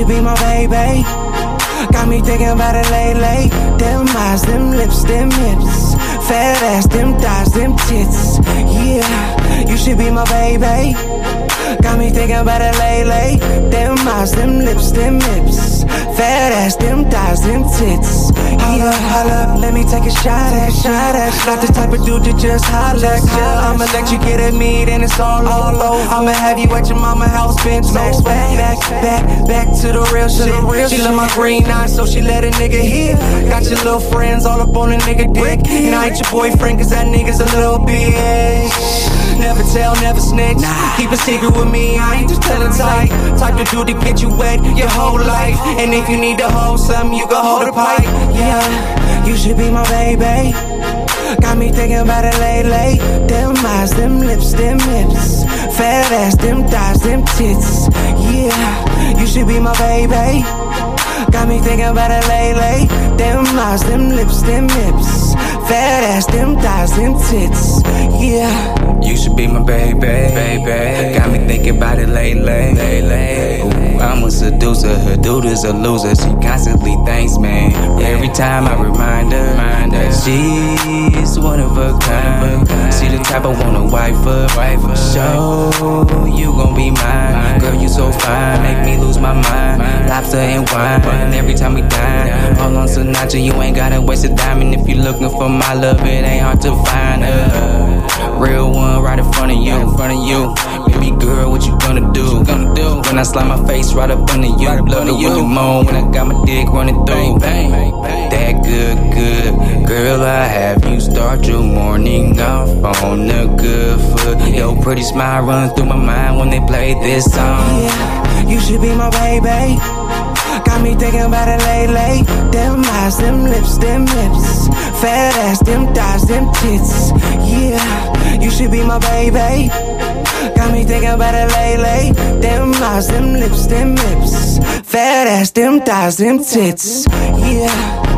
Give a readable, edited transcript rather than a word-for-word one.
she be my baby. Got me thinking about it lately. Them eyes, them lips, them hips, fat ass, them thighs, them tits. Yeah, you should be my baby. Got me thinking about it lately. Them eyes, them lips, them hips, fat ass, them thighs, them tits. Holla, holla, let me take a shot at, Not the type of dude to just holla. I'ma let you get at me, then it's all over. I'ma have you at your mama house, bench max. Back to the real shit. She love my green eyes, so she let a nigga hit. Got your little friends all up on a nigga dick. And I ain't your boyfriend, cause that nigga's a little bitch. Never tell, never snitch. Nah. Keep a secret with me, I ain't just tellin' tight. Type to do to get you wet your whole life. And if you need to hold something, you can hold a pipe. Yeah, you should be my baby. Got me thinking about it lately. Them eyes, them lips, them hips, fat ass, them thighs, them tits. Yeah, you should be my baby. Got me thinking about it lately. Them eyes, them lips, them hips, fat ass, them thighs, them tits. Yeah. You should be my baby, baby. Got me thinking about it lately. Ooh, I'm a seducer, her dude is a loser. She constantly thanks me. Every time I remind her that she's one of a kind. She the type I want a wife for. Show you gon' be mine. Girl, you so fine, make me lose my mind. Lobster and wine, every time we dine. All on Sinatra, you ain't gotta waste a diamond. If you looking for my love, it ain't hard to find her. Real one right in front of you, Baby girl, what you gonna do? When I slide my face right up under you, love it when you moan when I got my dick running through. That good, girl, I have you start your morning off on the good foot. Your pretty smile runs through my mind when they play this song. Yeah, you should be my baby. Got me thinking about it lately. Them eyes, them lips, them hips, fat ass, them thighs, them tits. Yeah, you should be my baby. Got me thinking about it lately. Them eyes, them lips, them hips, fat ass, them thighs, them tits. Yeah.